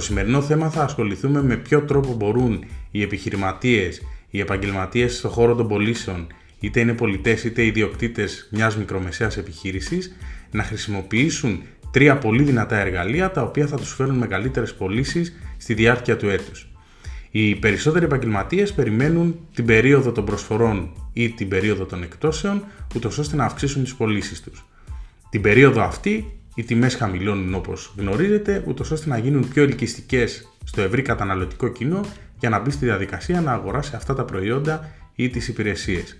Στο σημερινό θέμα θα ασχοληθούμε με ποιο τρόπο μπορούν οι επιχειρηματίες, οι επαγγελματίες στον χώρο των πωλήσεων, είτε είναι πολιτές είτε ιδιοκτήτες μιας μικρομεσαίας επιχείρησης, να χρησιμοποιήσουν τρία πολύ δυνατά εργαλεία τα οποία θα τους φέρουν μεγαλύτερες πωλήσεις στη διάρκεια του έτους. Οι περισσότεροι επαγγελματίες περιμένουν την περίοδο των προσφορών ή την περίοδο των εκπτώσεων, ούτως ώστε να αυξήσουν τις πωλήσεις τους. Την περίοδο αυτή οι τιμές χαμηλώνουν, όπως γνωρίζετε, ούτως ώστε να γίνουν πιο ελκυστικές στο ευρύ καταναλωτικό κοινό για να μπει στη διαδικασία να αγοράσει αυτά τα προϊόντα ή τις υπηρεσίες.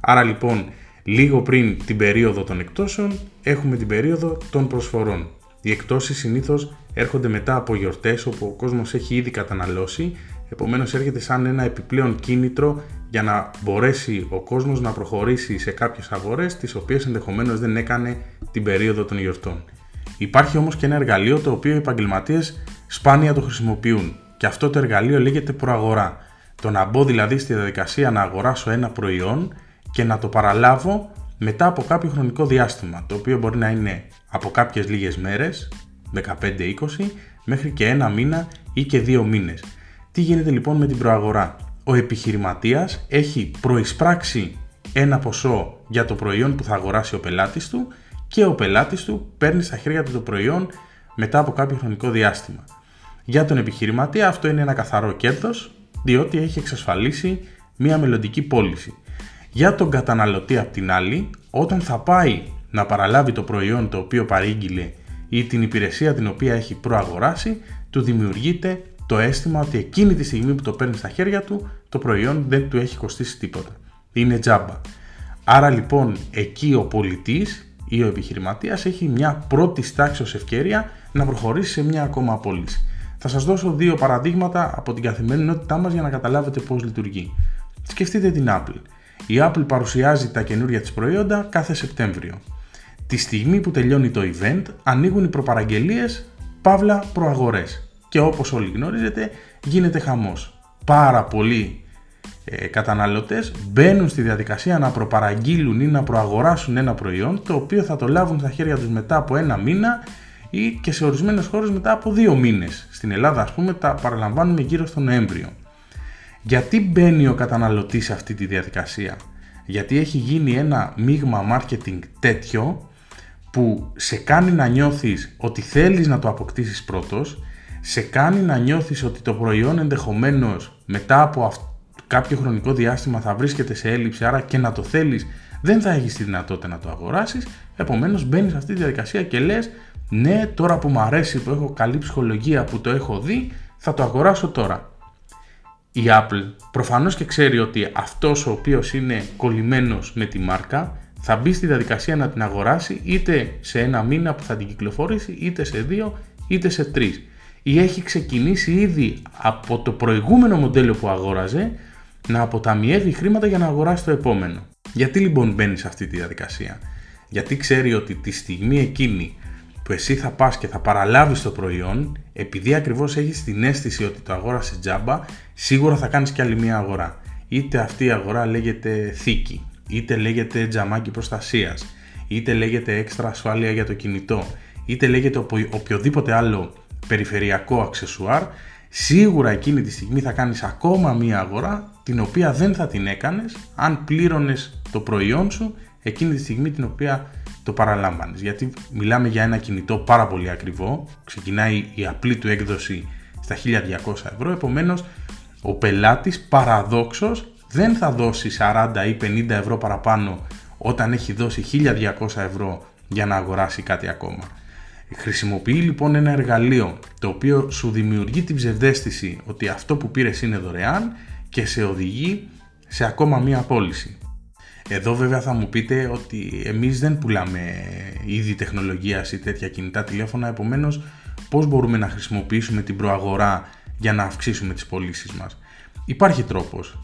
Άρα λοιπόν, λίγο πριν την περίοδο των εκπτώσεων, έχουμε την περίοδο των προσφορών. Οι εκπτώσεις συνήθως έρχονται μετά από γιορτές, όπου ο κόσμος έχει ήδη καταναλώσει, επομένως έρχεται σαν ένα επιπλέον κίνητρο για να μπορέσει ο κόσμος να προχωρήσει σε κάποιες αγορές, τις οποίες ενδεχομένως δεν έκανε την περίοδο των γιορτών. Υπάρχει όμως και ένα εργαλείο το οποίο οι επαγγελματίες σπάνια το χρησιμοποιούν, και αυτό το εργαλείο λέγεται προαγορά. Το να μπω δηλαδή στη διαδικασία να αγοράσω ένα προϊόν και να το παραλάβω μετά από κάποιο χρονικό διάστημα, το οποίο μπορεί να είναι από κάποιες λίγες μέρες, 15-20, μέχρι και ένα μήνα ή και 2 μήνες. Τι γίνεται λοιπόν με την προαγορά? Ο επιχειρηματίας έχει προεισπράξει ένα ποσό για το προϊόν που θα αγοράσει ο πελάτης του και ο πελάτης του παίρνει στα χέρια του το προϊόν μετά από κάποιο χρονικό διάστημα. Για τον επιχειρηματία αυτό είναι ένα καθαρό κέρδος, διότι έχει εξασφαλίσει μια μελλοντική πώληση. Για τον καταναλωτή απ' την άλλη, όταν θα πάει να παραλάβει το προϊόν το οποίο παρήγγειλε ή την υπηρεσία την οποία έχει προαγοράσει, του δημιουργείται το αίσθημα ότι εκείνη τη στιγμή που το παίρνει στα χέρια του, το προϊόν δεν του έχει κοστίσει τίποτα. Είναι τζάμπα. Άρα λοιπόν εκεί ο πολιτής ή ο επιχειρηματίας έχει μια πρώτης τάξης ευκαιρία να προχωρήσει σε μια ακόμα πώληση. Θα σας δώσω 2 παραδείγματα από την καθημερινότητά μας για να καταλάβετε πώς λειτουργεί. Σκεφτείτε την Apple. Η Apple παρουσιάζει τα καινούργια της προϊόντα κάθε Σεπτέμβριο. Τη στιγμή που τελειώνει το event, ανοίγουν οι προπαραγγελίες, παύλα προαγορές. Και όπως όλοι γνωρίζετε, γίνεται χαμός. Πάρα πολλοί καταναλωτές μπαίνουν στη διαδικασία να προπαραγγείλουν ή να προαγοράσουν ένα προϊόν, το οποίο θα το λάβουν στα χέρια τους μετά από 1 μήνα ή και σε ορισμένες χώρες μετά από 2 μήνες. Στην Ελλάδα, ας πούμε, τα παραλαμβάνουμε γύρω στο Νοέμβριο. Γιατί μπαίνει ο καταναλωτής σε αυτή τη διαδικασία? Γιατί έχει γίνει ένα μείγμα marketing τέτοιο που σε κάνει να νιώθεις ότι θέλεις να το αποκτήσεις πρώτος, σε κάνει να νιώθεις ότι το προϊόν ενδεχομένως μετά από κάποιο χρονικό διάστημα θα βρίσκεται σε έλλειψη, άρα και να το θέλεις δεν θα έχεις τη δυνατότητα να το αγοράσεις, επομένως μπαίνεις σε αυτή τη διαδικασία και λες ναι, τώρα που μου αρέσει, που έχω καλή ψυχολογία, που το έχω δει, θα το αγοράσω τώρα. Η Apple προφανώς και ξέρει ότι αυτός ο οποίος είναι κολλημένος με τη μάρκα θα μπει στη διαδικασία να την αγοράσει είτε σε 1 μήνα που θα την κυκλοφορήσει, είτε σε 2, είτε σε 3. Ή έχει ξεκινήσει ήδη από το προηγούμενο μοντέλο που αγόραζε να αποταμιεύει χρήματα για να αγοράσει το επόμενο. Γιατί λοιπόν μπαίνει σε αυτή τη διαδικασία? Γιατί ξέρει ότι τη στιγμή εκείνη που εσύ θα πας και θα παραλάβεις το προϊόν, επειδή ακριβώς έχεις την αίσθηση ότι το αγόρασες τζάμπα, σίγουρα θα κάνεις κι άλλη μια αγορά. Είτε αυτή η αγορά λέγεται θήκη, είτε λέγεται τζαμάκι προστασίας, είτε λέγεται έξτρα ασφάλεια για το κινητό, είτε λέγεται οποιοδήποτε άλλο περιφερειακό αξεσουάρ, σίγουρα εκείνη τη στιγμή θα κάνεις ακόμα μία αγορά, την οποία δεν θα την έκανες αν πλήρωνες το προϊόν σου εκείνη τη στιγμή την οποία το παραλάμβανες. Γιατί μιλάμε για ένα κινητό πάρα πολύ ακριβό, ξεκινάει η απλή του έκδοση στα 1.200 ευρώ, επομένως ο πελάτης παραδόξως δεν θα δώσει 40 ή 50 ευρώ παραπάνω όταν έχει δώσει 1.200 ευρώ για να αγοράσει κάτι ακόμα. Χρησιμοποιεί λοιπόν ένα εργαλείο το οποίο σου δημιουργεί την ψευδαίσθηση ότι αυτό που πήρες είναι δωρεάν και σε οδηγεί σε ακόμα μία πώληση. Εδώ βέβαια θα μου πείτε ότι εμείς δεν πουλάμε είδη τεχνολογίας ή τέτοια κινητά τηλέφωνα, επομένως πώς μπορούμε να χρησιμοποιήσουμε την προαγορά για να αυξήσουμε τις πωλήσεις μας? Υπάρχει τρόπος.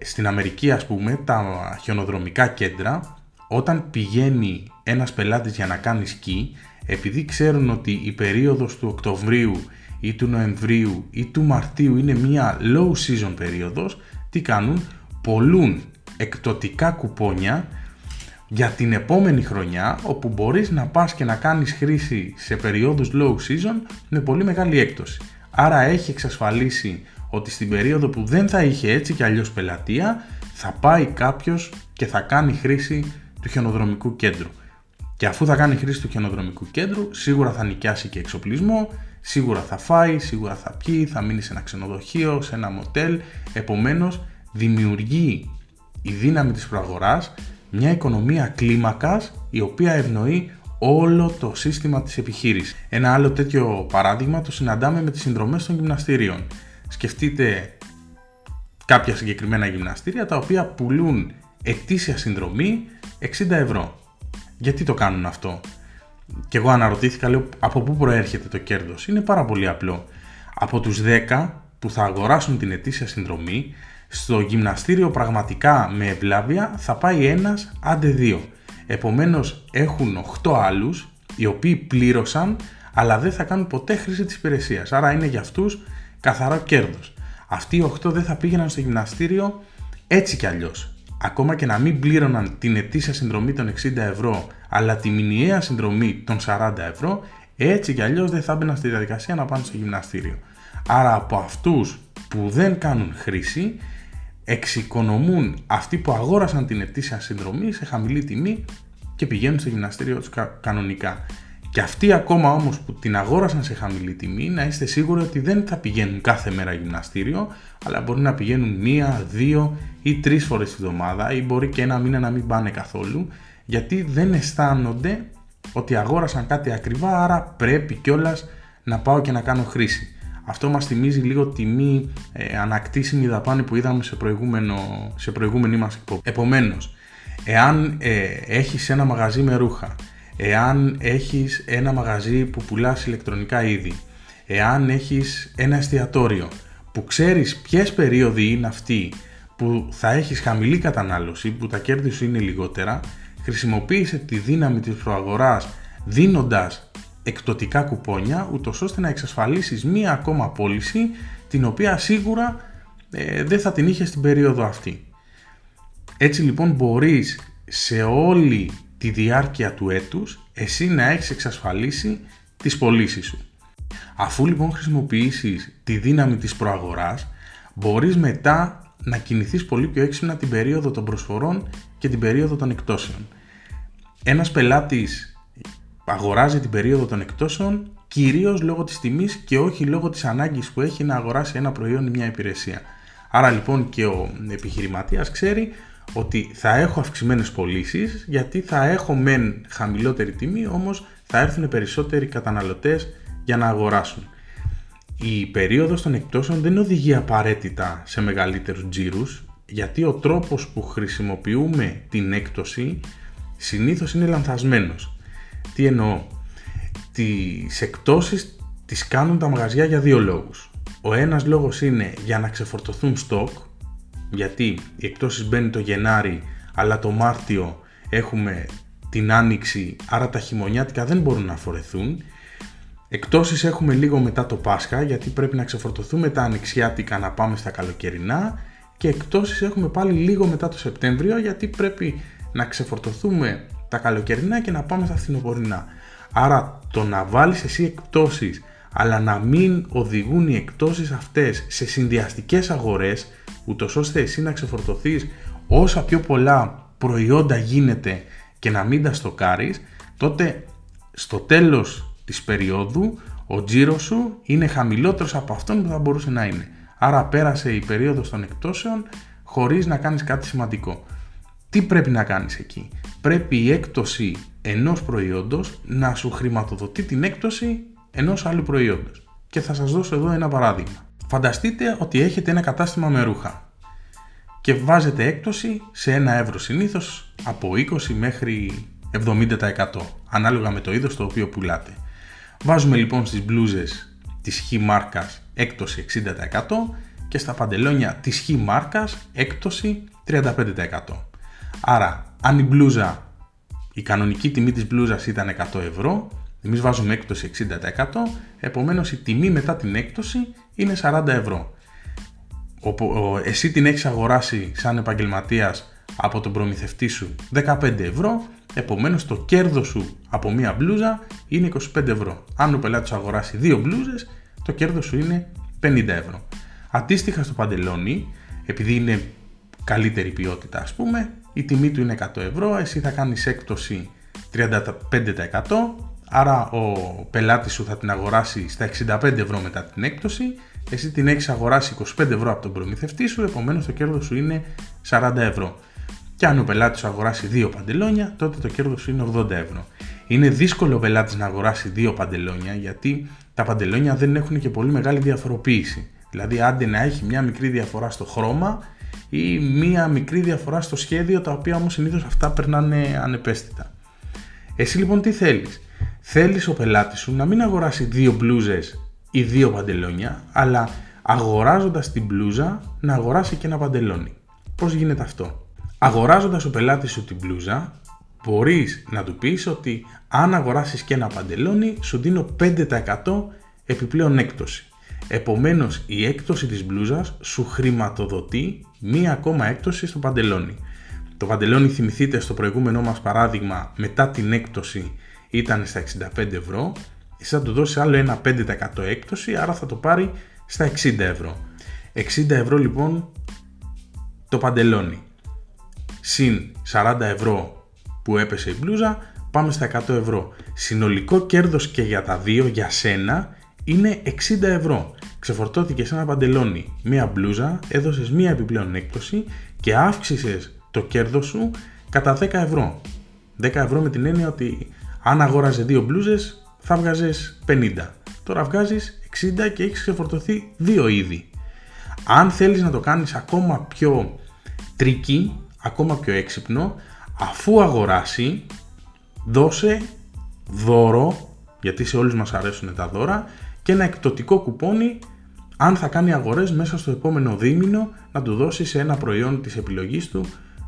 Στην Αμερική, ας πούμε, τα χιονοδρομικά κέντρα, όταν πηγαίνει ένας πελάτης για να κάνει σκι, επειδή ξέρουν ότι η περίοδος του Οκτωβρίου ή του Νοεμβρίου ή του Μαρτίου είναι μια low season περίοδος, τι κάνουν? Πολλούν εκπτωτικά κουπόνια για την επόμενη χρονιά, όπου μπορείς να πας και να κάνεις χρήση σε περίοδους low season με πολύ μεγάλη έκπτωση. Άρα έχει εξασφαλίσει ότι στην περίοδο που δεν θα είχε έτσι κι αλλιώς πελατεία, θα πάει κάποιος και θα κάνει χρήση του χιονοδρομικού κέντρου. Και αφού θα κάνει χρήση του χιονοδρομικού κέντρου, σίγουρα θα νοικιάσει και εξοπλισμό, σίγουρα θα φάει, σίγουρα θα πιει, θα μείνει σε ένα ξενοδοχείο, σε ένα μοτέλ. Επομένως, δημιουργεί η δύναμη της προαγοράς μια οικονομία κλίμακας, η οποία ευνοεί όλο το σύστημα της επιχείρησης. Ένα άλλο τέτοιο παράδειγμα το συναντάμε με τις συνδρομές των γυμναστήριων. Σκεφτείτε κάποια συγκεκριμένα γυμναστήρια τα οποία πουλούν ετήσια συνδρομή 60€. Γιατί το κάνουν αυτό? Και εγώ αναρωτήθηκα, λέω, από πού προέρχεται το κέρδος? Είναι πάρα πολύ απλό. Από τους 10 που θα αγοράσουν την ετήσια συνδρομή, στο γυμναστήριο πραγματικά με ευλάβεια θα πάει ένας, άντε δύο. Επομένως έχουν 8 άλλους οι οποίοι πλήρωσαν αλλά δεν θα κάνουν ποτέ χρήση της υπηρεσίας. Άρα είναι για αυτούς καθαρό κέρδος. Αυτοί οι 8 δεν θα πήγαιναν στο γυμναστήριο έτσι κι αλλιώς. Ακόμα και να μην πλήρωναν την ετήσια συνδρομή των 60€, αλλά τη μηνιαία συνδρομή των 40€, έτσι κι αλλιώς δεν θα μπαίναν στη διαδικασία να πάνε στο γυμναστήριο. Άρα από αυτούς που δεν κάνουν χρήση, εξοικονομούν αυτοί που αγόρασαν την ετήσια συνδρομή σε χαμηλή τιμή και πηγαίνουν στο γυμναστήριο τους κανονικά. Και αυτοί ακόμα όμως που την αγόρασαν σε χαμηλή τιμή, να είστε σίγουροι ότι δεν θα πηγαίνουν κάθε μέρα γυμναστήριο, αλλά μπορεί να πηγαίνουν 1, 2 ή 3 φορές τη βδομάδα, ή μπορεί και ένα μήνα να μην πάνε καθόλου, γιατί δεν αισθάνονται ότι αγόρασαν κάτι ακριβά, άρα πρέπει κιόλας να πάω και να κάνω χρήση. Αυτό μας θυμίζει λίγο τη μη ανακτήσιμη δαπάνη που είδαμε σε προηγούμενη μας εκπομπή. Επομένως, εάν έχεις ένα μαγαζί με ρούχα, εάν έχεις ένα μαγαζί που πουλάς ηλεκτρονικά είδη, εάν έχεις ένα εστιατόριο που ξέρεις ποιες περίοδοι είναι αυτοί που θα έχεις χαμηλή κατανάλωση, που τα κέρδη σου είναι λιγότερα, χρησιμοποίησε τη δύναμη της προαγοράς δίνοντας εκπτωτικά κουπόνια, ούτως ώστε να εξασφαλίσεις μία ακόμα πώληση, την οποία σίγουρα δεν θα την είχες την περίοδο αυτή. Έτσι λοιπόν μπορείς σε όλη τη διάρκεια του έτους εσύ να έχεις εξασφαλίσει τις πωλήσεις σου. Αφού λοιπόν χρησιμοποιήσεις τη δύναμη της προαγοράς, μπορείς μετά να κινηθείς πολύ πιο έξυπνα την περίοδο των προσφορών και την περίοδο των εκπτώσεων. Ένας πελάτης αγοράζει την περίοδο των εκπτώσεων κυρίως λόγω της τιμής και όχι λόγω της ανάγκης που έχει να αγοράσει ένα προϊόν ή μια υπηρεσία. Άρα λοιπόν και ο επιχειρηματίας ξέρει ότι θα έχω αυξημένες πωλήσεις, γιατί θα έχω μεν χαμηλότερη τιμή, όμως θα έρθουν περισσότεροι καταναλωτές για να αγοράσουν. Η περίοδος των εκπτώσεων δεν οδηγεί απαραίτητα σε μεγαλύτερους τζίρους, γιατί ο τρόπος που χρησιμοποιούμε την έκπτωση συνήθως είναι λανθασμένος. Τι εννοώ? Τις εκπτώσεις τις κάνουν τα μαγαζιά για δύο λόγους. Ο ένας λόγος είναι για να ξεφορτωθούν στοκ, γιατί οι εκπτώσεις μπαίνει το Γενάρη, αλλά το Μάρτιο έχουμε την Άνοιξη, άρα τα χειμωνιάτικα δεν μπορούν να φορεθούν. Εκπτώσεις έχουμε λίγο μετά το Πάσχα, γιατί πρέπει να ξεφορτωθούμε τα ανοιξιάτικα να πάμε στα καλοκαιρινά, και εκπτώσεις έχουμε πάλι λίγο μετά το Σεπτέμβριο, γιατί πρέπει να ξεφορτωθούμε τα καλοκαιρινά και να πάμε στα φθινοπορεινά. Άρα το να βάλεις εσύ εκπτώσεις, αλλά να μην οδηγούν οι εκπτώσεις αυτές σε συνδυαστικές αγορές, ούτως ώστε εσύ να ξεφορτωθείς όσα πιο πολλά προϊόντα γίνεται και να μην τα στοκάρεις, τότε στο τέλος της περίοδου ο τζίρος σου είναι χαμηλότερος από αυτόν που θα μπορούσε να είναι. Άρα πέρασε η περίοδος των εκπτώσεων χωρίς να κάνεις κάτι σημαντικό. Τι πρέπει να κάνεις εκεί? Πρέπει η έκπτωση ενός προϊόντος να σου χρηματοδοτεί την έκπτωση ενός άλλου προϊόντος. Και θα σας δώσω εδώ ένα παράδειγμα. Φανταστείτε ότι έχετε ένα κατάστημα με ρούχα και βάζετε έκπτωση σε 1€ συνήθως, από 20 μέχρι 70%, ανάλογα με το είδος το οποίο πουλάτε. Βάζουμε λοιπόν στις μπλούζες της χ μάρκας έκπτωση 60% και στα παντελόνια της χ μάρκας έκπτωση 35%. Άρα, αν η μπλούζα, η κανονική τιμή της μπλούζας ήταν 1€, εμείς βάζουμε έκπτωση 60%, επομένως η τιμή μετά την έκπτωση είναι 40€. Εσύ την έχεις αγοράσει σαν επαγγελματίας από τον προμηθευτή σου 15€, επομένως το κέρδος σου από μία μπλούζα είναι 25€. Αν ο πελάτης αγοράσει 2 μπλούζες, το κέρδος σου είναι 50 ευρώ. Αντίστοιχα στο παντελόνι, επειδή είναι καλύτερη ποιότητα ας πούμε, η τιμή του είναι 100 ευρώ, εσύ θα κάνεις έκπτωση 35%, άρα ο πελάτης σου θα την αγοράσει στα 65 ευρώ μετά την έκπτωση, εσύ την έχεις αγοράσει 25 ευρώ από τον προμηθευτή σου, επομένως το κέρδος σου είναι 40 ευρώ. Και αν ο πελάτης σου αγοράσει 2 παντελόνια, τότε το κέρδος σου είναι 80 ευρώ. Είναι δύσκολο ο πελάτης να αγοράσει 2 παντελόνια, γιατί τα παντελόνια δεν έχουν και πολύ μεγάλη διαφοροποίηση. Δηλαδή, άντε να έχει μια μικρή διαφορά στο χρώμα ή μια μικρή διαφορά στο σχέδιο, τα οποία όμως συνήθως αυτά περνάνε ανεπαίσθητα. Εσύ λοιπόν τι θέλεις? Θέλεις ο πελάτης σου να μην αγοράσει 2 μπλούζες ή 2 παντελόνια, αλλά αγοράζοντας την μπλούζα να αγοράσει και ένα παντελόνι. Πώς γίνεται αυτό? Αγοράζοντας ο πελάτης σου την μπλούζα, μπορείς να του πεις ότι αν αγοράσεις και ένα παντελόνι, σου δίνω 5% επιπλέον έκπτωση. Επομένως, η έκπτωση της μπλούζας σου χρηματοδοτεί μία ακόμα έκπτωση στο παντελόνι. Το παντελόνι, θυμηθείτε, στο προηγούμενό μας παράδειγμα, μετά την έκπτωση ήταν στα 65 ευρώ. Εσύ θα του δώσεις άλλο ένα 5% έκπτωση, άρα θα το πάρει στα 60 ευρώ. 60 ευρώ λοιπόν το παντελόνι. Συν 40 ευρώ που έπεσε η μπλούζα, πάμε στα 100 ευρώ. Συνολικό κέρδος και για τα δύο, για σένα, είναι 60 ευρώ. Ξεφορτώθηκες ένα παντελόνι, μία μπλούζα, έδωσες μία επιπλέον έκπτωση και αύξησες το κέρδος σου κατά 10 ευρώ. 10 ευρώ με την έννοια ότι αν αγόραζε 2 μπλούζες θα βγάζες 50. Τώρα βγάζεις 60 και έχεις ξεφορτωθεί 2 είδη. Αν θέλεις να το κάνεις ακόμα πιο τρίκι, ακόμα πιο έξυπνο, αφού αγοράσει, δώσε δώρο, γιατί σε όλους μας αρέσουν τα δώρα, και ένα εκπτωτικό κουπόνι, αν θα κάνει αγορές μέσα στο επόμενο δίμηνο, να του δώσει σε ένα προϊόν της επιλογής του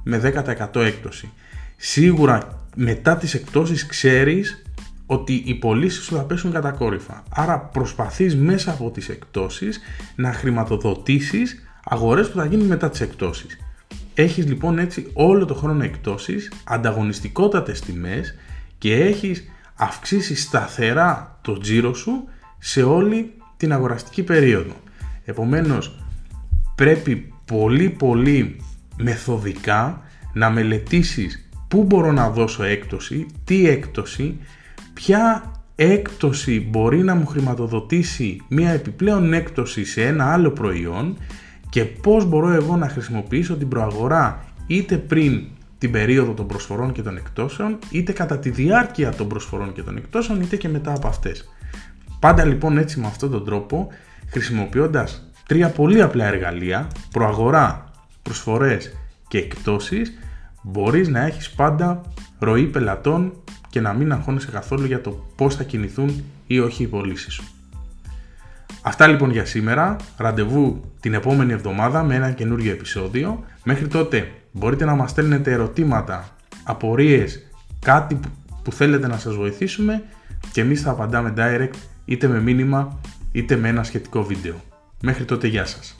με 10% έκπτωση. Σίγουρα μετά τις εκπτώσεις ξέρεις ότι οι πωλήσεις σου θα πέσουν κατακόρυφα. Άρα προσπαθείς μέσα από τις εκπτώσεις να χρηματοδοτήσεις αγορές που θα γίνουν μετά τις εκπτώσεις. Έχεις λοιπόν έτσι όλο το χρόνο εκπτώσεις, ανταγωνιστικότατες τιμές και έχεις αυξήσει σταθερά το τζίρο σου σε όλη την αγοραστική περίοδο. Επομένως, πρέπει πολύ μεθοδικά να μελετήσεις πού μπορώ να δώσω έκπτωση, τι έκπτωση, ποια έκπτωση μπορεί να μου χρηματοδοτήσει μια επιπλέον έκπτωση σε ένα άλλο προϊόν και πώς μπορώ εγώ να χρησιμοποιήσω την προαγορά είτε πριν την περίοδο των προσφορών και των εκπτώσεων, είτε κατά τη διάρκεια των προσφορών και των εκπτώσεων, είτε και μετά από αυτές. Πάντα λοιπόν έτσι, με αυτόν τον τρόπο, χρησιμοποιώντας 3 πολύ απλά εργαλεία, προαγορά, προσφορές και εκπτώσεις, μπορείς να έχεις πάντα ροή πελατών και να μην αγχώνεσαι καθόλου για το πώς θα κινηθούν ή όχι οι πωλήσεις σου. Αυτά λοιπόν για σήμερα. Ραντεβού την επόμενη εβδομάδα με ένα καινούριο επεισόδιο. Μέχρι τότε μπορείτε να μας στέλνετε ερωτήματα, απορίες, κάτι που θέλετε να σας βοηθήσουμε και εμείς θα απαντάμε direct, είτε με μήνυμα είτε με ένα σχετικό βίντεο. Μέχρι τότε, γεια σας.